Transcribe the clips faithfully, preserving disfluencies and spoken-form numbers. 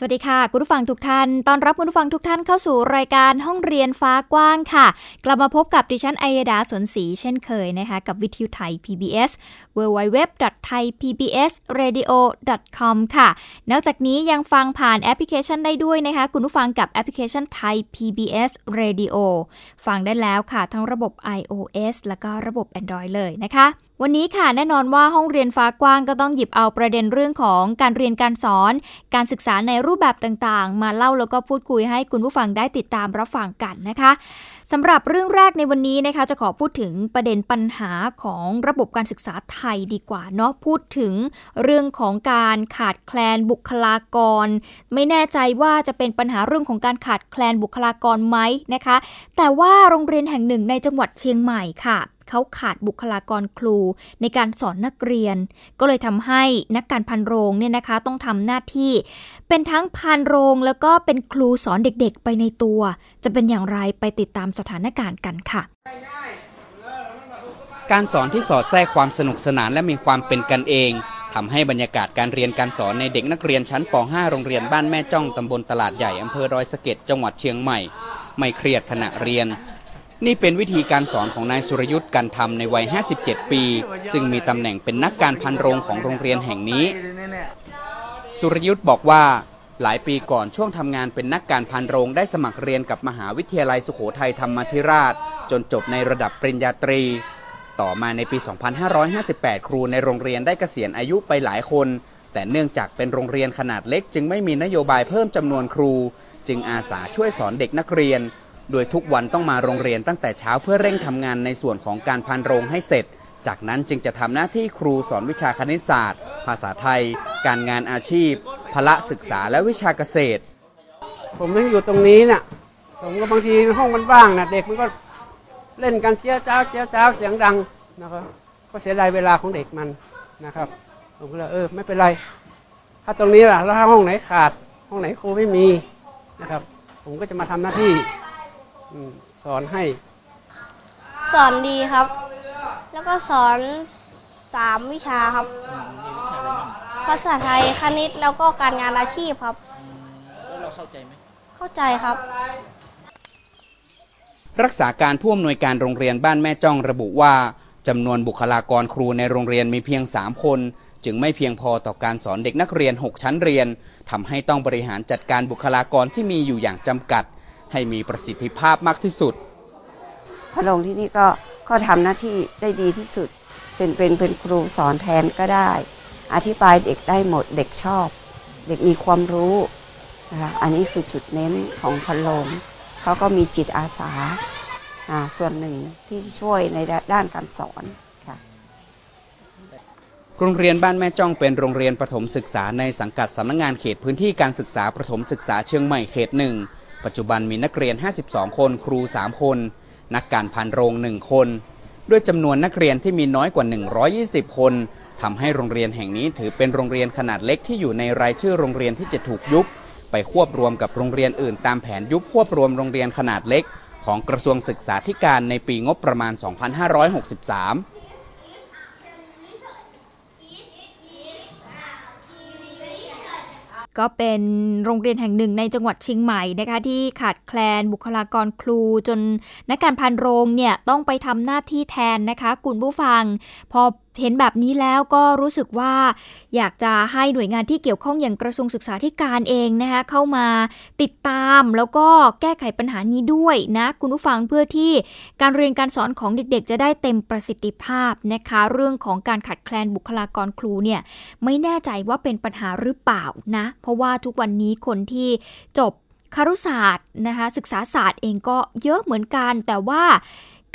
สวัสดีค่ะคุณผู้ฟังทุกท่านต้อนรับคุณผู้ฟังทุกท่านเข้าสู่รายการห้องเรียนฟ้ากว้างค่ะกลับมาพบกับดิฉันอัยดาสนศรีเช่นเคยนะคะกับวิทยุไทย พี บี เอส ดับเบิลยู ดับเบิลยู ดับเบิลยู ดอท ไทย พี บี เอส เรดิโอ ดอท คอม ค่ะนอกจากนี้ยังฟังผ่านแอปพลิเคชันได้ด้วยนะคะคุณผู้ฟังกับแอปพลิเคชัน Thai พี บี เอส Radio ฟังได้แล้วค่ะทั้งระบบ ไอ โอ เอส แล้วก็ระบบ Android เลยนะคะวันนี้ค่ะแน่นอนว่าห้องเรียนฟ้ากว้างก็ต้องหยิบเอาประเด็นเรื่องของการเรียนการสอนการศึกษาในรูปแบบต่างๆมาเล่าแล้วก็พูดคุยให้คุณผู้ฟังได้ติดตามรับฟังกันนะคะสำหรับเรื่องแรกในวันนี้นะคะจะขอพูดถึงประเด็นปัญหาของระบบการศึกษาไทยดีกว่าเนาะพูดถึงเรื่องของการขาดแคลนบุคลากรไม่แน่ใจว่าจะเป็นปัญหาเรื่องของการขาดแคลนบุคลากรไหมนะคะแต่ว่าโรงเรียนแห่งหนึ่งในจังหวัดเชียงใหม่ค่ะเขาขาดบุคลากรครูในการสอนนักเรียนก็เลยทำให้นักการพันโรงเนี่ยนะคะต้องทำหน้าที่เป็นทั้งพันโรงแล้วก็เป็นครูสอนเด็กๆไปในตัวจะเป็นอย่างไรไปติดตามสถานการณ์กันค่ะการสอนที่สอดแทรกความสนุกสนานและมีความเป็นกันเองทำให้บรรยากาศการเรียนการสอนในเด็กนักเรียนชั้นป ห้า โรงเรียนบ้านแม่จ้องตำบลตลาดใหญ่อำเภอดอยสะเก็ดจังหวัดเชียงใหม่ไม่เครียดขณะเรียนนี่เป็นวิธีการสอนของนายสุรยุทธ์กันทำในวัยห้าสิบเจ็ดปีซึ่งมีตำแหน่งเป็นนักการพันโรงของโรงเรียนแห่งนี้สุรยุทธ์บอกว่าหลายปีก่อนช่วงทำงานเป็นนักการพันโรงได้สมัครเรียนกับมหาวิทยาลัยสุโขทัยธรรมาธิราชจนจบในระดับปริญญาตรีต่อมาในปีสองพันห้าร้อยห้าสิบแปดครูในโรงเรียนได้เกษียณอายุไปหลายคนแต่เนื่องจากเป็นโรงเรียนขนาดเล็กจึงไม่มีนโยบายเพิ่มจำนวนครูจึงอาสาช่วยสอนเด็กนักเรียนโดยทุกวันต้องมาโรงเรียนตั้งแต่เช้าเพื่อเร่งทำงานในส่วนของการพันโรงให้เสร็จจากนั้นจึงจะทำหน้าที่ครูสอนวิชาคณิตศาสตร์ภาษาไทยการงานอาชีพพละศึกษาและวิชาเกษตรผมนั่งอยู่ตรงนี้น่ะผมก็บางทีห้องมันว่างน่ะเด็กมันก็เล่นกันเจี๊ยเจ้าเจี๊ยเจ้าเสียงดังนะครับก็เสียดายเวลาของเด็กมันนะครับผมก็เลยเออไม่เป็นไรถ้าตรงนี้ล่ะแล้วถ้าห้องไหนขาดห้องไหนครูไม่มีนะครับผมก็จะมาทำหน้าที่สอนให้สอนดีครับแล้วก็สอนสามวิชาครับภาษาไทยคณิตแล้วก็การงานอาชีพครับแล้วเราเข้าใจไหมเข้าใจครับรักษาการผู้อำนวยการโรงเรียนบ้านแม่จ้องระบุว่าจำนวนบุคลากรครูในโรงเรียนมีเพียงสามคนจึงไม่เพียงพอต่อการสอนเด็กนักเรียนหกชั้นเรียนทำให้ต้องบริหารจัดการบุคลากรที่มีอยู่อย่างจำกัดให้มีประสิทธิภาพมากที่สุดพระองค์ที่นี่ก็ก็ทำหน้าที่ได้ดีที่สุดเป็นเป็นเป็นครูสอนแทนก็ได้อธิบายเด็กได้หมดเด็กชอบเด็กมีความรู้นะคะอันนี้คือจุดเน้นของพระองค์เขาก็มีจิตอาสาอ่าส่วนหนึ่งที่ช่วยในด้านการสอนค่ะโรงเรียนบ้านแม่จ้องเป็นโรงเรียนประถมศึกษาในสังกัดสำนักงานเขตพื้นที่การศึกษาประถมศึกษาเชียงใหม่เขตหนึ่งปัจจุบันมีนักเรียนห้าสิบสองคนครูสามคนนักการพันโรงหนึ่งคนด้วยจำนวนนักเรียนที่มีน้อยกว่าหนึ่งร้อยยี่สิบคนทำให้โรงเรียนแห่งนี้ถือเป็นโรงเรียนขนาดเล็กที่อยู่ในรายชื่อโรงเรียนที่จะถูกยุบไปควบรวมกับโรงเรียนอื่นตามแผนยุบควบรวมโรงเรียนขนาดเล็กของกระทรวงศึกษาธิการในปีงบประมาณสองพันห้าร้อยหกสิบสามก็เป็นโรงเรียนแห่งหนึ่งในจังหวัดเชียงใหม่นะคะที่ขาดแคลนบุคลากรครูจนนักการพันโรงเนี่ยต้องไปทำหน้าที่แทนนะคะคุณผู้ฟังพอเห็นแบบนี้แล้วก็รู้สึกว่าอยากจะให้หน่วยงานที่เกี่ยวข้องอย่างกระทรวงศึกษาธิการเองนะคะเข้ามาติดตามแล้วก็แก้ไขปัญหานี้ด้วยนะคุณผู้ฟังเพื่อที่การเรียนการสอนของเด็กๆจะได้เต็มประสิทธิภาพนะคะเรื่องของการขาดแคลนบุคลากรครูเนี่ยไม่แน่ใจว่าเป็นปัญหาหรือเปล่านะเพราะว่าทุกวันนี้คนที่จบครุศาสตร์นะคะศึกษาศาสตร์เองก็เยอะเหมือนกันแต่ว่า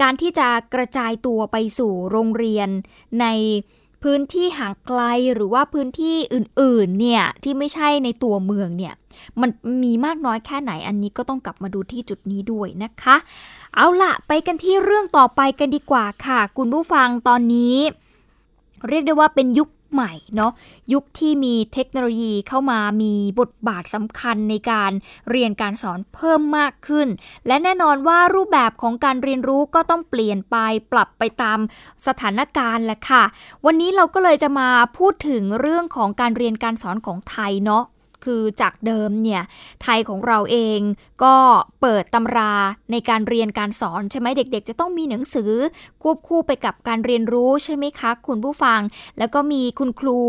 การที่จะกระจายตัวไปสู่โรงเรียนในพื้นที่ห่างไกลหรือว่าพื้นที่อื่นๆเนี่ยที่ไม่ใช่ในตัวเมืองเนี่ย มันมีมากน้อยแค่ไหนอันนี้ก็ต้องกลับมาดูที่จุดนี้ด้วยนะคะเอาล่ะไปกันที่เรื่องต่อไปกันดีกว่าค่ะคุณผู้ฟังตอนนี้เรียกได้ว่าเป็นยุคใหม่เนาะยุคที่มีเทคโนโลยีเข้ามามีบทบาทสำคัญในการเรียนการสอนเพิ่มมากขึ้นและแน่นอนว่ารูปแบบของการเรียนรู้ก็ต้องเปลี่ยนไปปรับไปตามสถานการณ์แหละค่ะวันนี้เราก็เลยจะมาพูดถึงเรื่องของการเรียนการสอนของไทยเนาะคือจากเดิมเนี่ยไทยของเราเองก็เปิดตำราในการเรียนการสอนใช่ไหมเด็กๆจะต้องมีหนังสือควบคู่ไปกับการเรียนรู้ใช่ไหมคะคุณผู้ฟังแล้วก็มีคุณครู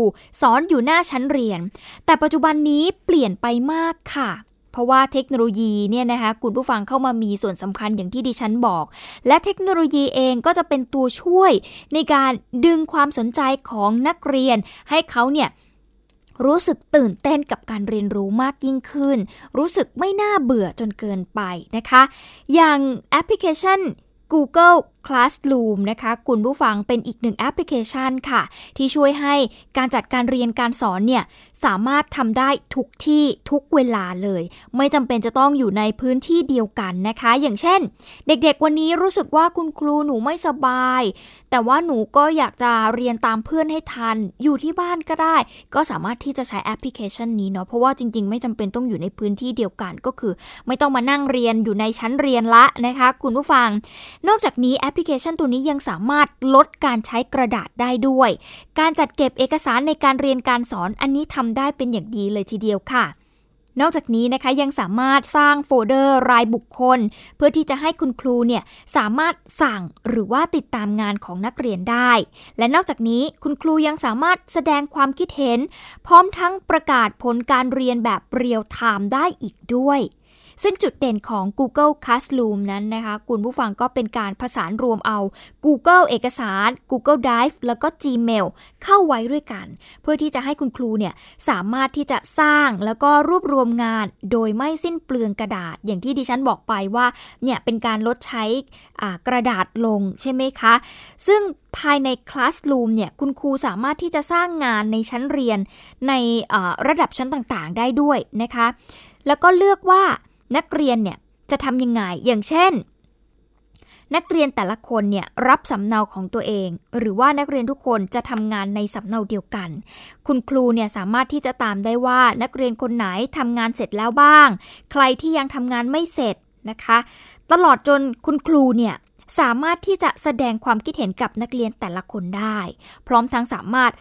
สอนอยู่หน้าชั้นเรียนแต่ปัจจุบันนี้เปลี่ยนไปมากค่ะเพราะว่าเทคโนโลยีเนี่ยนะคะคุณผู้ฟังเข้ามามีส่วนสำคัญอย่างที่ดิฉันบอกและเทคโนโลยีเองก็จะเป็นตัวช่วยในการดึงความสนใจของนักเรียนให้เขาเนี่ยรู้สึกตื่นเต้นกับการเรียนรู้มากยิ่งขึ้นรู้สึกไม่น่าเบื่อจนเกินไปนะคะอย่างแอปพลิเคชัน Google Classroom นะคะคุณผู้ฟังเป็นอีกหนึ่งแอปพลิเคชันค่ะที่ช่วยให้การจัดการเรียนการสอนเนี่ยสามารถทำได้ทุกที่ทุกเวลาเลยไม่จำเป็นจะต้องอยู่ในพื้นที่เดียวกันนะคะอย่างเช่นเด็กๆวันนี้รู้สึกว่าคุณครูหนูไม่สบายแต่ว่าหนูก็อยากจะเรียนตามเพื่อนให้ทันอยู่ที่บ้านก็ได้ก็สามารถที่จะใช้แอปพลิเคชันนี้เนาะเพราะว่าจริงๆไม่จำเป็นต้องอยู่ในพื้นที่เดียวกันก็คือไม่ต้องมานั่งเรียนอยู่ในชั้นเรียนละนะคะคุณผู้ฟังนอกจากนี้แอปพลิเคชันตัวนี้ยังสามารถลดการใช้กระดาษได้ด้วยการจัดเก็บเอกสารในการเรียนการสอนอันนี้ทำได้เป็นอย่างดีเลยทีเดียวค่ะนอกจากนี้นะคะยังสามารถสร้างโฟลเดอร์รายบุคคลเพื่อที่จะให้คุณครูเนี่ยสามารถสั่งหรือว่าติดตามงานของนักเรียนได้และนอกจากนี้คุณครูยังสามารถแสดงความคิดเห็นพร้อมทั้งประกาศผลการเรียนแบบเรียลไทม์ได้อีกด้วยซึ่งจุดเด่นของ Google Classroom นั้นนะคะคุณผู้ฟังก็เป็นการผสานรวมเอา Google เอกสาร Google Drive แล้วก็ Gmail เข้าไว้ด้วยกันเพื่อที่จะให้คุณครูเนี่ยสามารถที่จะสร้างแล้วก็รวบรวมงานโดยไม่สิ้นเปลืองกระดาษอย่างที่ดิฉันบอกไปว่าเนี่ยเป็นการลดใช้กระดาษลงใช่ไหมคะซึ่งภายใน Classroom เนี่ยคุณครูสามารถที่จะสร้างงานในชั้นเรียนในระดับชั้นต่างๆได้ด้วยนะคะแล้วก็เลือกว่านักเรียนเนี่ยจะทำยังไงอย่างเช่นนักเรียนแต่ละคนเนี่ยรับสำเนาของตัวเองหรือว่านักเรียนทุกคนจะทำงานในสำเนาเดียวกันคุณครูเนี่ยสามารถที่จะตามได้ว่านักเรียนคนไหนทำงานเสร็จแล้วบ้างใครที่ยังทำงานไม่เสร็จนะคะตลอดจนคุณครูเนี่ยสามารถที่จะแสดงความคิดเห็นกับนักเรียนแต่ละคนได้พร้อมทั้งสามารถ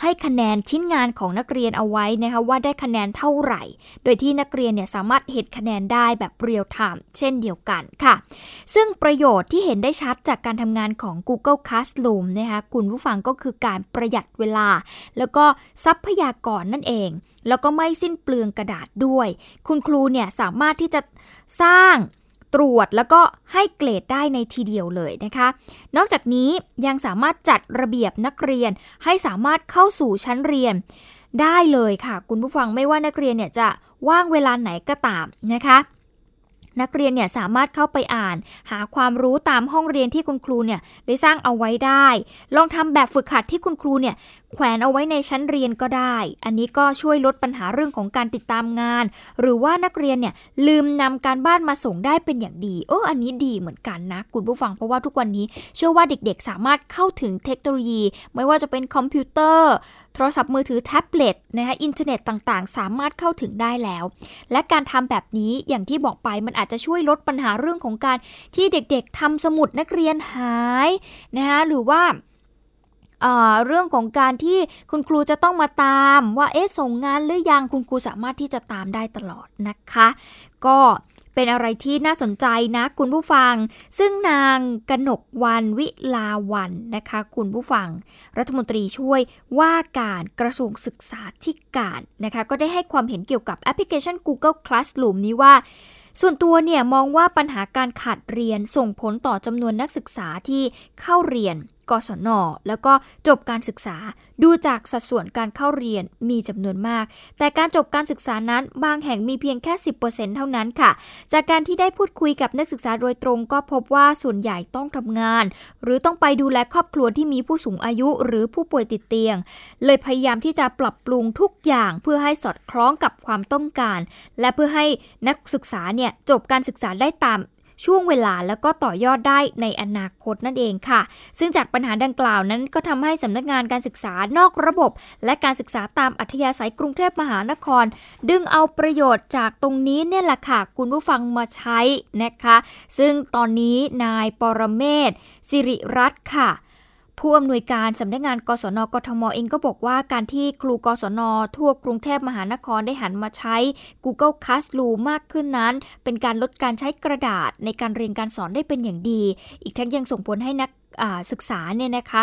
ให้คะแนนชิ้นงานของนักเรียนเอาไว้นะคะว่าได้คะแนนเท่าไหร่โดยที่นักเรียนเนี่ยสามารถเห็นคะแนนได้แบบเรียลไทม์เช่นเดียวกันค่ะซึ่งประโยชน์ที่เห็นได้ชัดจากการทำงานของ Google Classroom นะคะคุณผู้ฟังก็คือการประหยัดเวลาแล้วก็ทรัพยากรนั่นเองแล้วก็ไม่สิ้นเปลืองกระดาษด้วยคุณครูเนี่ยสามารถที่จะสร้างตรวจแล้วก็ให้เกรดได้ในทีเดียวเลยนะคะนอกจากนี้ยังสามารถจัดระเบียบนักเรียนให้สามารถเข้าสู่ชั้นเรียนได้เลยค่ะคุณผู้ฟังไม่ว่านักเรียนเนี่ยจะว่างเวลาไหนก็ตามนะคะนักเรียนเนี่ยสามารถเข้าไปอ่านหาความรู้ตามห้องเรียนที่คุณครูเนี่ยได้สร้างเอาไว้ได้ลองทำแบบฝึกหัดที่คุณครูเนี่ยแขวนเอาไว้ในชั้นเรียนก็ได้อันนี้ก็ช่วยลดปัญหาเรื่องของการติดตามงานหรือว่านักเรียนเนี่ยลืมนำการบ้านมาส่งได้เป็นอย่างดีเอออันนี้ดีเหมือนกันนะคุณผู้ฟังเพราะว่าทุกวันนี้เชื่อว่าเด็กๆสามารถเข้าถึงเทคโนโลยีไม่ว่าจะเป็นคอมพิวเตอร์โทรศัพท์มือถือแท็บเล็ตนะคะอินเทอร์เน็ตต่างๆสามารถเข้าถึงได้แล้วและการทำแบบนี้อย่างที่บอกไปมันอาจจะช่วยลดปัญหาเรื่องของการที่เด็กๆทำสมุดนักเรียนหายนะคะหรือว่าเรื่องของการที่คุณครูจะต้องมาตามว่าเอ๊ะส่งงานหรือยังคุณครูสามารถที่จะตามได้ตลอดนะคะก็เป็นอะไรที่น่าสนใจนะคุณผู้ฟังซึ่งนางกนกวรรณวิลาวัลย์นะคะคุณผู้ฟังรัฐมนตรีช่วยว่าการกระทรวงศึกษาธิการนะคะก็ได้ให้ความเห็นเกี่ยวกับแอปพลิเคชัน Google Classroom นี้ว่าส่วนตัวเนี่ยมองว่าปัญหาการขาดเรียนส่งผลต่อจำนวนนักศึกษาที่เข้าเรียน กศน.แล้วก็จบการศึกษาดูจากสัดส่วนการเข้าเรียนมีจำนวนมากแต่การจบการศึกษานั้นบางแห่งมีเพียงแค่ สิบเปอร์เซ็นต์ เท่านั้นค่ะจากการที่ได้พูดคุยกับนักศึกษาโดยตรงก็พบว่าส่วนใหญ่ต้องทำงานหรือต้องไปดูแลครอบครัวที่มีผู้สูงอายุหรือผู้ป่วยติดเตียงเลยพยายามที่จะปรับปรุงทุกอย่างเพื่อให้สอดคล้องกับความต้องการและเพื่อให้นักศึกษาเนี่ยจบการศึกษาได้ตามช่วงเวลาแล้วก็ต่อยอดได้ในอนาคตนั่นเองค่ะซึ่งจากปัญหาดังกล่าวนั้นก็ทำให้สำนักงานการศึกษานอกระบบและการศึกษาตามอัธยาศัยกรุงเทพมหานครดึงเอาประโยชน์จากตรงนี้เนี่ยแหละค่ะคุณผู้ฟังมาใช้นะคะซึ่งตอนนี้นายปรเมศวร์สิริรัตน์ค่ะผู้อำนวยการสำนักงานกศน.กทม.เองก็บอกว่าการที่ครูกศน.ทั่วกรุงเทพมหานครได้หันมาใช้ Google Classroom มากขึ้นนั้นเป็นการลดการใช้กระดาษในการเรียนการสอนได้เป็นอย่างดีอีกทั้งยังส่งผลให้นักศึกษาเนี่ยนะคะ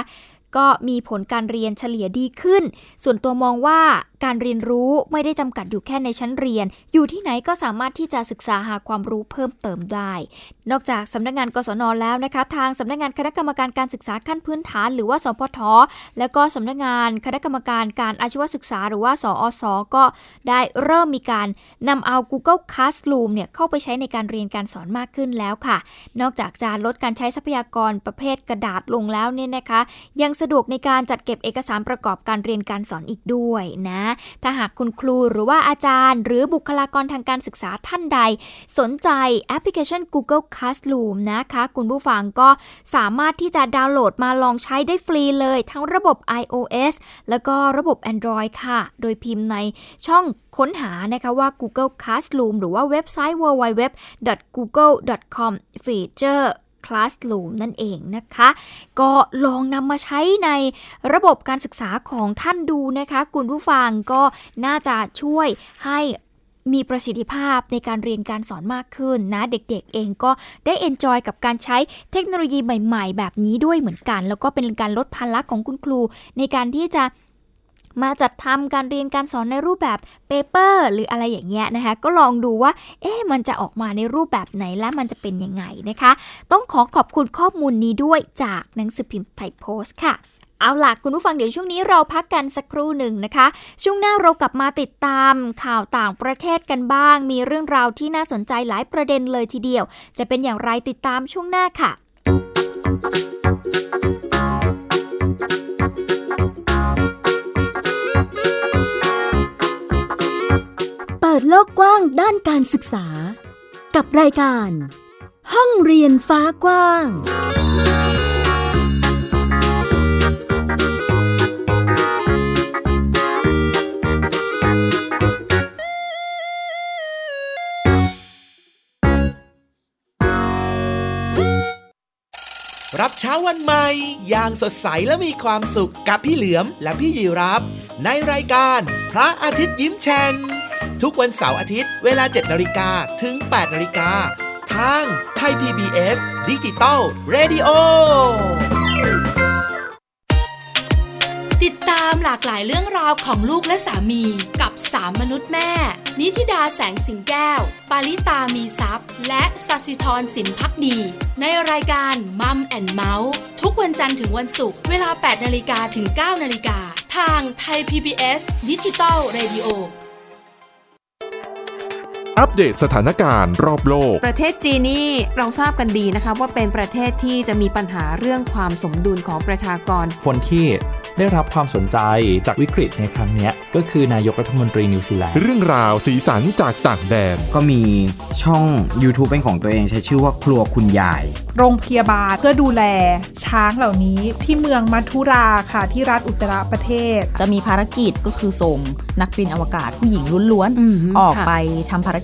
ก็มีผลการเรียนเฉลี่ยดีขึ้นส่วนตัวมองว่าการเรียนรู้ไม่ได้จำกัดอยู่แค่ในชั้นเรียนอยู่ที่ไหนก็สามารถที่จะศึกษาหาความรู้เพิ่มเติมได้นอกจากสำนักงานกศน.แล้วนะคะทางสำนักงานคณะกรรมการการศึกษาขั้นพื้นฐานหรือว่าสพท.แล้วก็สำนักงานคณะกรรมการการอาชีวศึกษาหรือว่าสอส.ก็ได้เริ่มมีการนำเอา Google Classroom เนี่ยเข้าไปใช้ในการเรียนการสอนมากขึ้นแล้วค่ะนอกจากจะลดการใช้ทรัพยากรประเภทกระดาษลงแล้วเนี่ยนะคะยังสะดวกในการจัดเก็บเอกสารประกอบการเรียนการสอนอีกด้วยนะถ้าหากคุณครูหรือว่าอาจารย์หรือบุคลากรทางการศึกษาท่านใดสนใจแอปพลิเคชัน Google Classroom นะคะคุณผู้ฟังก็สามารถที่จะดาวน์โหลดมาลองใช้ได้ฟรีเลยทั้งระบบ ไอ โอ เอส แล้วก็ระบบ Android ค่ะโดยพิมพ์ในช่องค้นหานะคะว่า Google Classroom หรือว่าเว็บไซต์ ดับเบิลยู ดับเบิลยู ดับเบิลยู ดอท กูเกิล ดอท คอม ฟีเจอร์ คลาสรูม นั่นเองนะคะก็ลองนำมาใช้ในระบบการศึกษาของท่านดูนะคะคุณผู้ฟังก็น่าจะช่วยให้มีประสิทธิภาพในการเรียนการสอนมากขึ้นนะเด็กๆเองก็ได้เอนจอยกับการใช้เทคโนโลยีใหม่ๆแบบนี้ด้วยเหมือนกันแล้วก็เป็นการลดภาระของคุณครูในการที่จะมาจัดทำการเรียนการสอนในรูปแบบเปเปอร์หรืออะไรอย่างเงี้ยนะคะก็ลองดูว่าเอ๊ะมันจะออกมาในรูปแบบไหนและมันจะเป็นยังไงนะคะต้องขอขอบคุณข้อมูลนี้ด้วยจากหนังสือพิมพ์ไทยโพสต์ค่ะเอาล่ะคุณผู้ฟังเดี๋ยวช่วงนี้เราพักกันสักครู่หนึ่งนะคะช่วงหน้าเรากลับมาติดตามข่าวต่างประเทศกันบ้างมีเรื่องราวที่น่าสนใจหลายประเด็นเลยทีเดียวจะเป็นอย่างไรติดตามช่วงหน้าค่ะโลกกว้างด้านการศึกษากับรายการห้องเรียนฟ้ากว้างรับเช้าวันใหม่อย่างสดใสและมีความสุขกับพี่เหลือมและพี่ยีรับในรายการพระอาทิตย์ยิ้มแฉ่งทุกวันเสาร์อาทิตย์เวลา เจ็ดนาฬิกา น.ถึง แปดนาฬิกา น.ทาง Thai พี บี เอส Digital Radio ติดตามหลากหลายเรื่องราวของลูกและสามีกับสามมนุษย์แม่นิธิดาแสงสิงแก้วปาริตามีทรัพย์และศศิธรสินภักดีในรายการ Mum and Mouse ทุกวันจันทร์ถึงวันศุกร์เวลา แปดนาฬิกา น.ถึง เก้านาฬิกา น.ทาง Thai พี บี เอส Digital Radioอัปเดตสถานการณ์รอบโลกประเทศจีนนี่เราทราบกันดีนะคะว่าเป็นประเทศที่จะมีปัญหาเรื่องความสมดุลของประชากรคนที่ได้รับความสนใจจากวิกฤตในครั้งนี้ก็คือนายกรัฐมนตรีนิวซีแลนด์เรื่องราวสีสันจากต่างแดนก็มีช่อง YouTube เป็นของตัวเองใช้ชื่อว่าครัวคุณยายโรงพยาบาลเพื่อดูแลช้างเหล่านี้ที่เมืองมัทุราค่ะที่รัฐอุตตรประเทศจะมีภารกิจก็คือส่งนักบินอวกาศผู้หญิงล้วนๆออกไปทำภารก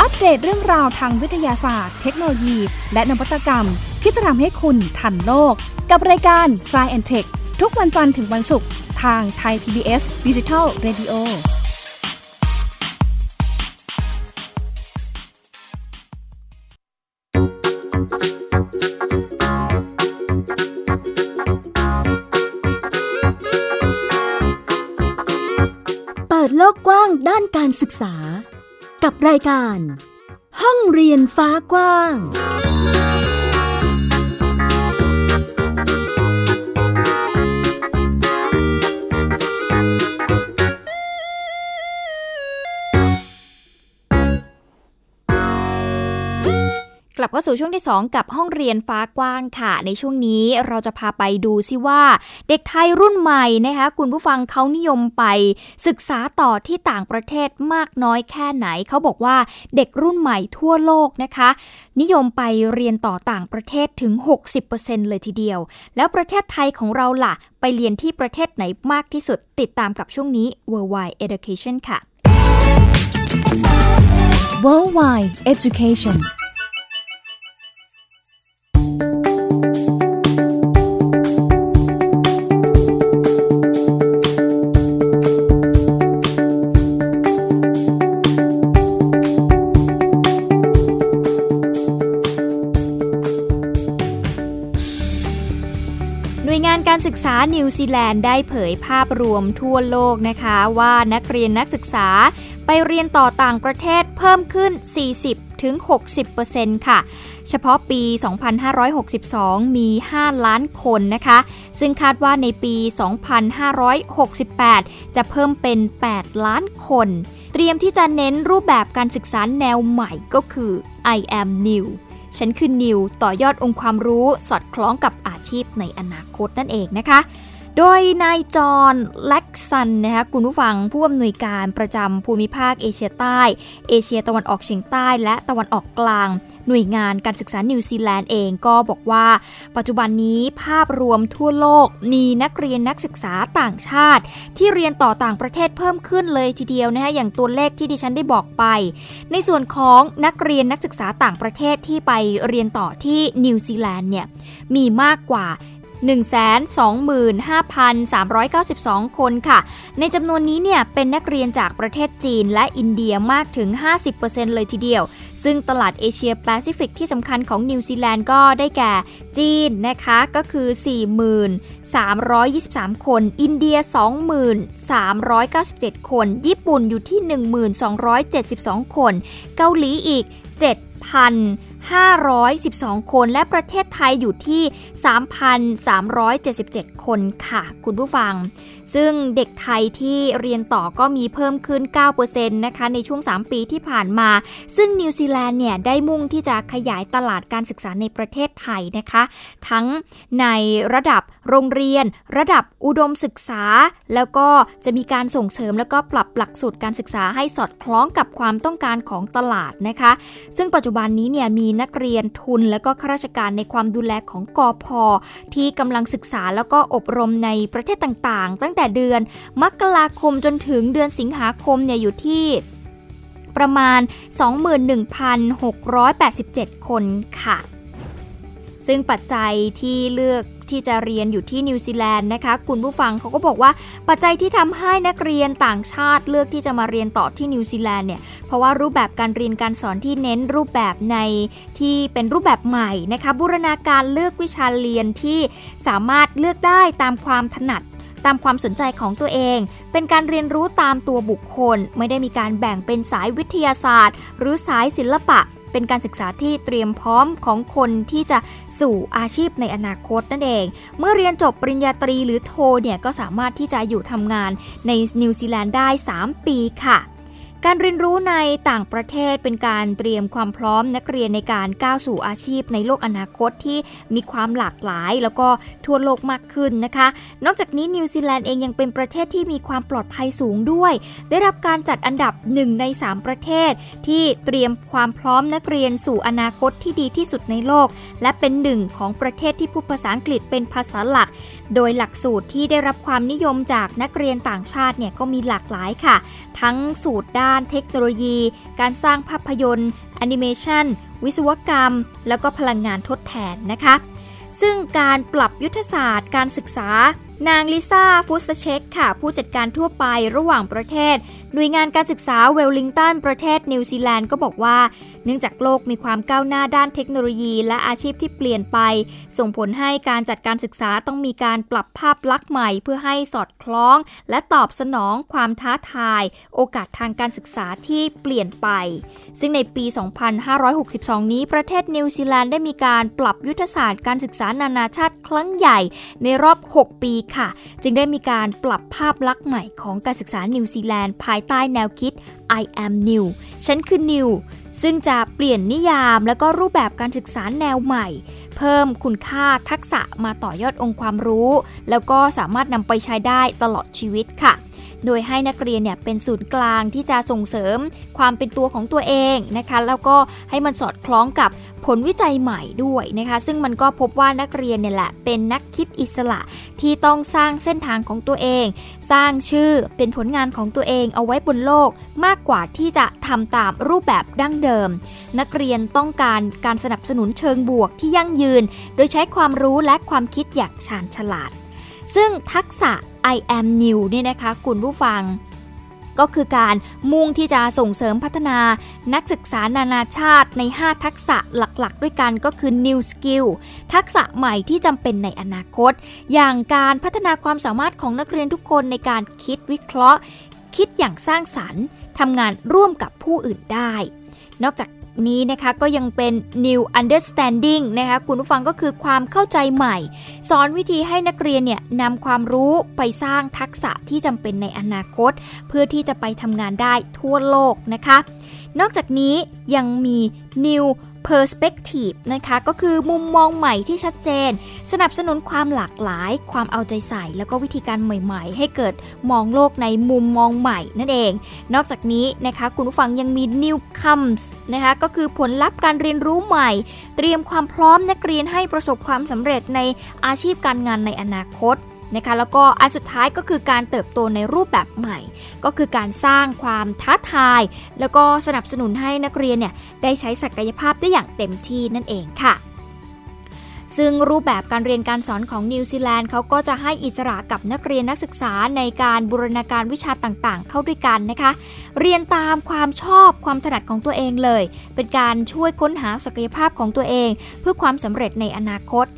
อัปเดตเรื่องราวทางวิทยาศาสตร์เทคโนโลยีและนวัตกรรมที่จะทำให้คุณทันโลกกับรายการ Science and Tech ทุกวันจันทร์ถึงวันศุกร์ทาง Thai พี บี เอส Digital Radioโลกกว้างด้านการศึกษากับรายการห้องเรียนฟ้ากว้างกลับเข้าสู่ช่วงที่สองกับห้องเรียนฟ้ากว้างค่ะในช่วงนี้เราจะพาไปดูซิว่าเด็กไทยรุ่นใหม่นะคะคุณผู้ฟังเขานิยมไปศึกษาต่อที่ต่างประเทศมากน้อยแค่ไหนเขาบอกว่าเด็กรุ่นใหม่ทั่วโลกนะคะนิยมไปเรียนต่อต่างประเทศถึง หกสิบเปอร์เซ็นต์ เลยทีเดียวแล้วประเทศไทยของเราล่ะไปเรียนที่ประเทศไหนมากที่สุดติดตามกับช่วงนี้ World Wide Education ค่ะ World Wide Educationการศึกษานิวซีแลนด์ได้เผยภาพรวมทั่วโลกนะคะว่านักเรียนนักศึกษาไปเรียนต่อต่างประเทศเพิ่มขึ้น สี่สิบถึงหกสิบเปอร์เซ็นต์ ค่ะเฉพาะปี สองพันห้าร้อยหกสิบสอง มี ห้าล้านคนนะคะซึ่งคาดว่าในปี สองพันห้าร้อยหกสิบแปด จะเพิ่มเป็น แปดล้านคนเตรียมที่จะเน้นรูปแบบการศึกษาแนวใหม่ก็คือ I am newฉันคือนิวต่อยอดองค์ความรู้สอดคล้องกับอาชีพในอนาคตนั่นเองนะคะโดยนายจอห์นแล็กซันนะคะคุณผู้ฟังผู้อำนวยการประจำภูมิภาคเอเชียใต้เอเชียตะวันออกเฉียงใต้และตะวันออกกลางหน่วยงานการศึกษานิวซีแลนด์เองก็บอกว่าปัจจุบันนี้ภาพรวมทั่วโลกมีนักเรียนนักศึกษาต่างชาติที่เรียนต่อต่างประเทศเพิ่มขึ้นเลยทีเดียวนะคะอย่างตัวเลขที่ดิฉันได้บอกไปในส่วนของนักเรียนนักศึกษาต่างประเทศที่ไปเรียนต่อที่นิวซีแลนด์เนี่ยมีมากกว่าหนึ่งแสนสองหมื่นห้าพันสามร้อยเก้าสิบสอง คนค่ะในจำนวนนี้เนี่ยเป็นนักเรียนจากประเทศจีนและอินเดียมากถึง ห้าสิบเปอร์เซ็นต์ เลยทีเดียวซึ่งตลาดเอเชียแปซิฟิกที่สำคัญของนิวซีแลนด์ก็ได้แก่จีนนะคะก็คือ สี่หมื่นสามร้อยยี่สิบสาม คนอินเดีย สองหมื่นสามร้อยเก้าสิบเจ็ด คนญี่ปุ่นอยู่ที่ หนึ่งหมื่นสองร้อยเจ็ดสิบสอง คนเกาหลีอีก เจ็ดพันห้าร้อยสิบสอง คนและประเทศไทยอยู่ที่ สามพันสามร้อยเจ็ดสิบเจ็ด คนค่ะคุณผู้ฟังซึ่งเด็กไทยที่เรียนต่อก็มีเพิ่มขึ้น เก้าเปอร์เซ็นต์ นะคะในช่วงสามปีที่ผ่านมาซึ่งนิวซีแลนด์เนี่ยได้มุ่งที่จะขยายตลาดการศึกษาในประเทศไทยนะคะทั้งในระดับโรงเรียนระดับอุดมศึกษาแล้วก็จะมีการส่งเสริมแล้วก็ปรับหลักสูตรการศึกษาให้สอดคล้องกับความต้องการของตลาดนะคะซึ่งปัจจุบันนี้เนี่ยมีนักเรียนทุนและก็ข้าราชการในความดูแลของกพ.ที่กำลังศึกษาแล้วก็อบรมในประเทศต่างๆตั้งแต่เดือนมกราคมจนถึงเดือนสิงหาคมเนี่ยอยู่ที่ประมาณ สองหมื่นหนึ่งพันหกร้อยแปดสิบเจ็ด คนค่ะซึ่งปัจจัยที่เลือกที่จะเรียนอยู่ที่นิวซีแลนด์นะคะคุณผู้ฟังเขาก็บอกว่าปัจจัยที่ทำให้นักเรียนต่างชาติเลือกที่จะมาเรียนต่อที่นิวซีแลนด์เนี่ยเพราะว่ารูปแบบการเรียนการสอนที่เน้นรูปแบบในที่เป็นรูปแบบใหม่นะคะบูรณาการเลือกวิชาเรียนที่สามารถเลือกได้ตามความถนัดตามความสนใจของตัวเองเป็นการเรียนรู้ตามตัวบุคคลไม่ได้มีการแบ่งเป็นสายวิทยาศาสตร์หรือสายศิลปะเป็นการศึกษาที่เตรียมพร้อมของคนที่จะสู่อาชีพในอนาคตนั่นเองเมื่อเรียนจบปริญญาตรีหรือโทเนี่ยก็สามารถที่จะอยู่ทำงานในนิวซีแลนด์ได้สามปีค่ะการเรียนรู้ในต่างประเทศเป็นการเตรียมความพร้อมนักเรียนในการก้าวสู่อาชีพในโลกอนาคตที่มีความหลากหลายแล้วก็ทั่วโลกมากขึ้นนะคะนอกจากนี้นิวซีแลนด์เองยังเป็นประเทศที่มีความปลอดภัยสูงด้วยได้รับการจัดอันดับหนึ่งในสามประเทศที่เตรียมความพร้อมนักเรียนสู่อนาคตที่ดีที่สุดในโลกและเป็นหนึ่งของประเทศที่พูดภาษาอังกฤษเป็นภาษาหลักโดยหลักสูตรที่ได้รับความนิยมจากนักเรียนต่างชาติเนี่ยก็มีหลากหลายค่ะทั้งสูตรด้านเทคโนโลยีการสร้างภาพยนตร์แอนิเมชันวิศวกรรมแล้วก็พลังงานทดแทนนะคะซึ่งการปรับยุทธศาสตร์การศึกษา นางลิซ่าฟุสเช็คค่ะผู้จัดการทั่วไประหว่างประเทศหน่วยงานการศึกษาเวลลิงตันประเทศนิวซีแลนด์ก็บอกว่าเนื่องจากโลกมีความก้าวหน้าด้านเทคโนโลยีและอาชีพที่เปลี่ยนไปส่งผลให้การจัดการศึกษาต้องมีการปรับภาพลักษณ์ใหม่เพื่อให้สอดคล้องและตอบสนองความท้าทายโอกาสทางการศึกษาที่เปลี่ยนไปซึ่งในปี สองพันห้าร้อยหกสิบสอง นี้ประเทศนิวซีแลนด์ได้มีการปรับยุทธศาสตร์การศึกษานานาชาติครั้งใหญ่ในรอบหกปีค่ะจึงได้มีการปรับภาพลักษณ์ใหม่ของการศึกษานิวซีแลนด์ภายใต้แนวคิด I am new ฉันคือ new ซึ่งจะเปลี่ยนนิยามและก็รูปแบบการศึกษาแนวใหม่เพิ่มคุณค่าทักษะมาต่อยอดองค์ความรู้แล้วก็สามารถนำไปใช้ได้ตลอดชีวิตค่ะโดยให้นักเรียนเนี่ยเป็นศูนย์กลางที่จะส่งเสริมความเป็นตัวของตัวเองนะคะแล้วก็ให้มันสอดคล้องกับผลวิจัยใหม่ด้วยนะคะซึ่งมันก็พบว่านักเรียนเนี่ยแหละเป็นนักคิดอิสระที่ต้องสร้างเส้นทางของตัวเองสร้างชื่อเป็นผลงานของตัวเองเอาไว้บนโลกมากกว่าที่จะทำตามรูปแบบดั้งเดิมนักเรียนต้องการการสนับสนุนเชิงบวกที่ยั่งยืนโดยใช้ความรู้และความคิดอย่างชาญฉลาดซึ่งทักษะ I am new เนี่ยนะคะคุณผู้ฟังก็คือการมุ่งที่จะส่งเสริมพัฒนานักศึกษานานาชาติในห้าทักษะหลักๆด้วยกันก็คือ New Skill ทักษะใหม่ที่จำเป็นในอนาคตอย่างการพัฒนาความสามารถของนักเรียนทุกคนในการคิดวิเคราะห์คิดอย่างสร้างสรรค์ทำงานร่วมกับผู้อื่นได้นอกจากนี้นะคะก็ยังเป็น new understanding นะคะคุณผู้ฟังก็คือความเข้าใจใหม่สอนวิธีให้นักเรียนเนี่ยนำความรู้ไปสร้างทักษะที่จำเป็นในอนาคตเพื่อที่จะไปทำงานได้ทั่วโลกนะคะนอกจากนี้ยังมี new perspective นะคะก็คือมุมมองใหม่ที่ชัดเจนสนับสนุนความหลากหลายความเอาใจใส่แล้วก็วิธีการใหม่ๆให้เกิดมองโลกในมุมมองใหม่นั่นเองนอกจากนี้นะคะคุณผู้ฟังยังมี new comes นะคะก็คือผลลัพธ์การเรียนรู้ใหม่เตรียมความพร้อมนักเรียนให้ประสบความสำเร็จในอาชีพการงานในอนาคตนะคะแล้วก็อันสุดท้ายก็คือการเติบโตในรูปแบบใหม่ก็คือการสร้างความท้าทายแล้วก็สนับสนุนให้นักเรียนเนี่ยได้ใช้ศักยภาพได้อย่างเต็มที่นั่นเองค่ะซึ่งรูปแบบการเรียนการสอนของนิวซีแลนด์เขาก็จะให้อิสระกับนักเรียนนักศึกษาในการบูรณาการวิชาต่างๆเข้าด้วยกันนะคะเรียนตามความชอบความถนัดของตัวเองเลยเป็นการช่วยค้นหาศักยภาพของตัวเองเพื่อความสำเร็จในอนาคต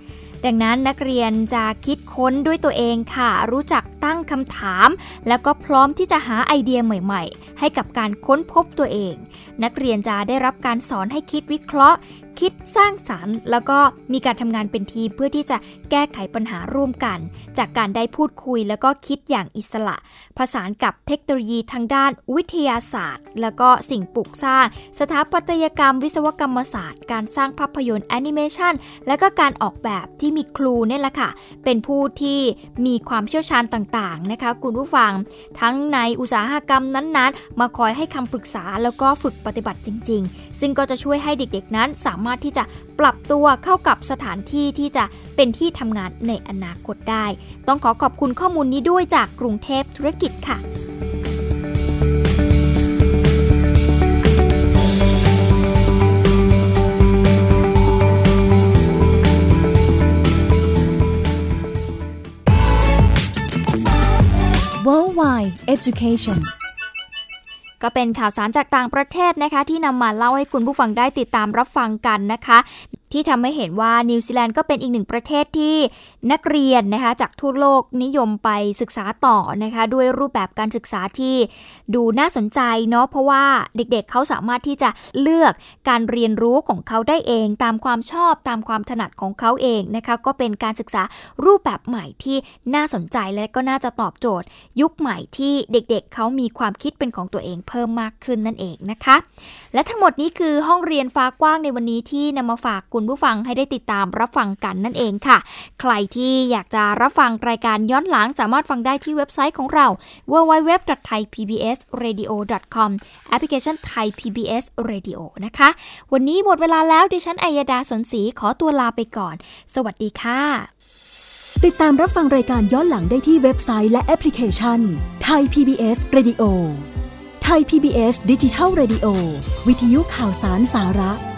ดังนั้นนักเรียนจะคิดค้นด้วยตัวเองค่ะรู้จักตั้งคำถามแล้วก็พร้อมที่จะหาไอเดียใหม่ๆให้กับการค้นพบตัวเองนักเรียนจะได้รับการสอนให้คิดวิเคราะห์คิดสร้างสรรค์แล้วก็มีการทำงานเป็นทีมเพื่อที่จะแก้ไขปัญหาร่วมกันจากการได้พูดคุยแล้วก็คิดอย่างอิสระผสานกับเทคโนโลยีทางด้านวิทยาศาสตร์แล้วก็สิ่งปลูกสร้างสถาปัตยกรรมวิศวกรรมศาสตร์การสร้างภาพยนตร์แอนิเมชันและก็การออกแบบที่มีครูเนี่ยแหละค่ะเป็นผู้ที่มีความเชี่ยวชาญต่างๆนะคะคุณผู้ฟังทั้งในอุตสาหกรรมนั้นๆมาคอยให้คำปรึกษาแล้วก็ฝึกปฏิบัติจริงๆซึ่งก็จะช่วยให้เด็กๆนั้นสามารถสามารถที่จะปรับตัวเข้ากับสถานที่ที่จะเป็นที่ทำงานในอนาคตได้ต้องขอขอบคุณข้อมูลนี้ด้วยจากกรุงเทพธุรกิจค่ะWorld Wide Educationก็เป็นข่าวสารจากต่างประเทศนะคะที่นำมาเล่าให้คุณผู้ฟังได้ติดตามรับฟังกันนะคะที่ทำให้เห็นว่านิวซีแลนด์ก็เป็นอีกหนึ่งประเทศที่นักเรียนนะคะจากทั่วโลกนิยมไปศึกษาต่อนะคะด้วยรูปแบบการศึกษาที่ดูน่าสนใจเนาะเพราะว่าเด็กๆเขาสามารถที่จะเลือกการเรียนรู้ของเขาได้เองตามความชอบตามความถนัดของเขาเองนะคะก็เป็นการศึกษารูปแบบใหม่ที่น่าสนใจและก็น่าจะตอบโจทย์ยุคใหม่ที่เด็กๆเขามีความคิดเป็นของตัวเองเพิ่มมากขึ้นนั่นเองนะคะและทั้งหมดนี้คือห้องเรียนฟ้ากว้างในวันนี้ที่นำมาฝากคุณผู้ฟังให้ได้ติดตามรับฟังกันนั่นเองค่ะใครที่อยากจะรับฟังรายการย้อนหลังสามารถฟังได้ที่เว็บไซต์ของเรา ดับเบิลยู ดับเบิลยู ดับเบิลยู ดอท ไทย พี บี เอส เรดิโอ ดอท คอม แอปพลิเคชัน Thai พี บี เอส Radio นะคะวันนี้หมดเวลาแล้วดิฉันอัยดาสนศรีขอตัวลาไปก่อนสวัสดีค่ะติดตามรับฟังรายการย้อนหลังได้ที่เว็บไซต์และแอปพลิเคชัน Thai พี บี เอส Radio Thai พี บี เอส Digital Radio วิทยุข่าวสารสาระ